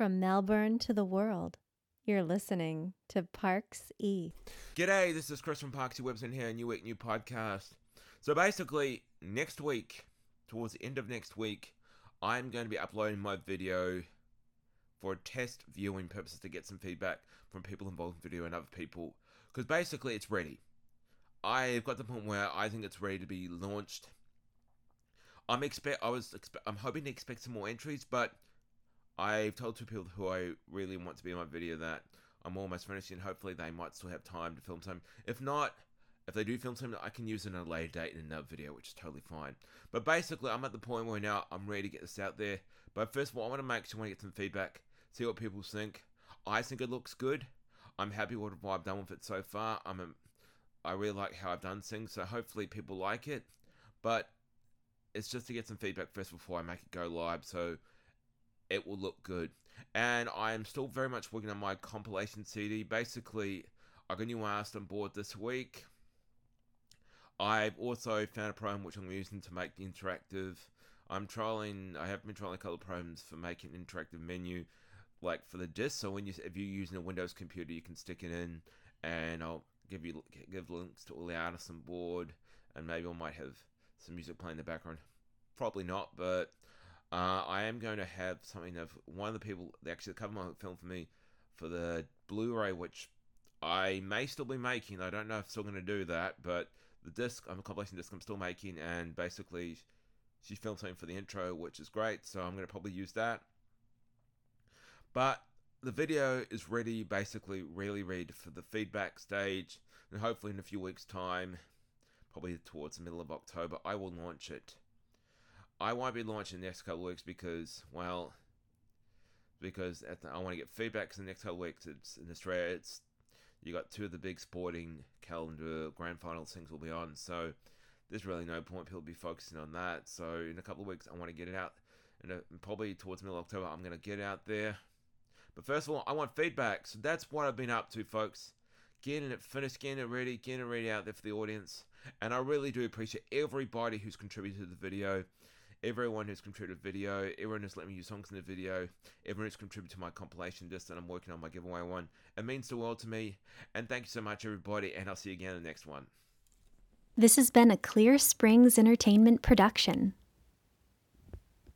From Melbourne to the world, you're listening to Parx-e. G'day, this is Chris from Parx-e Webson here, New Week, New Podcast. So basically, next week, towards the end of next week, I'm going to be uploading my video for test viewing purposes to get some feedback from people involved in video and other people. Because basically, it's ready. I've got to the point where I think it's ready to be launched. I'm hoping to expect some more entries, but I've told two people who I really want to be in my video that I'm almost finished, and hopefully they might still have time to film something. If not, if they do film something, I can use it on a later date in another video, which is totally fine. But basically, I'm at the point where now I'm ready to get this out there. But first of all, I want to get some feedback, see what people think. I think it looks good. I'm happy with what I've done with it so far. I really like how I've done things, so hopefully people like it. But it's just to get some feedback first before I make it go live, so it will look good. And I'm still very much working on my compilation CD. Basically, I got a new artist on board this week. I've also found a program which I'm using to make the interactive. I have been trialing a couple of programs for making an interactive menu, like for the disc. So if you're using a Windows computer, you can stick it in, and I'll give links to all the artists on board, and maybe I might have some music playing in the background. Probably not, but I am going to have something of one of the people that actually covered my film for me for the Blu-ray, which I may still be making. I don't know if I'm still going to do that, but the disc, I'm a compilation disc I'm still making, and basically she filmed something for the intro, which is great, so I'm going to probably use that. But the video is ready, basically really ready for the feedback stage, and hopefully in a few weeks' time, probably towards the middle of October, I will launch it. I won't be launching the next couple of weeks because I want to get feedback. Because the next couple of weeks, it's in Australia. You got two of the big sporting calendar grand finals things will be on. So there's really no point people be focusing on that. So in a couple of weeks, I want to get it out, and probably towards middle of October, I'm going to get it out there. But first of all, I want feedback. So that's what I've been up to, folks. Getting it finished, getting it ready out there for the audience. And I really do appreciate everybody who's contributed to the video. Everyone who's contributed video, everyone who's let me use songs in the video, everyone who's contributed to my compilation disc, and I'm working on my giveaway one. It means the world to me, and thank you so much, everybody, and I'll see you again in the next one. This has been a Clear Springs Entertainment production.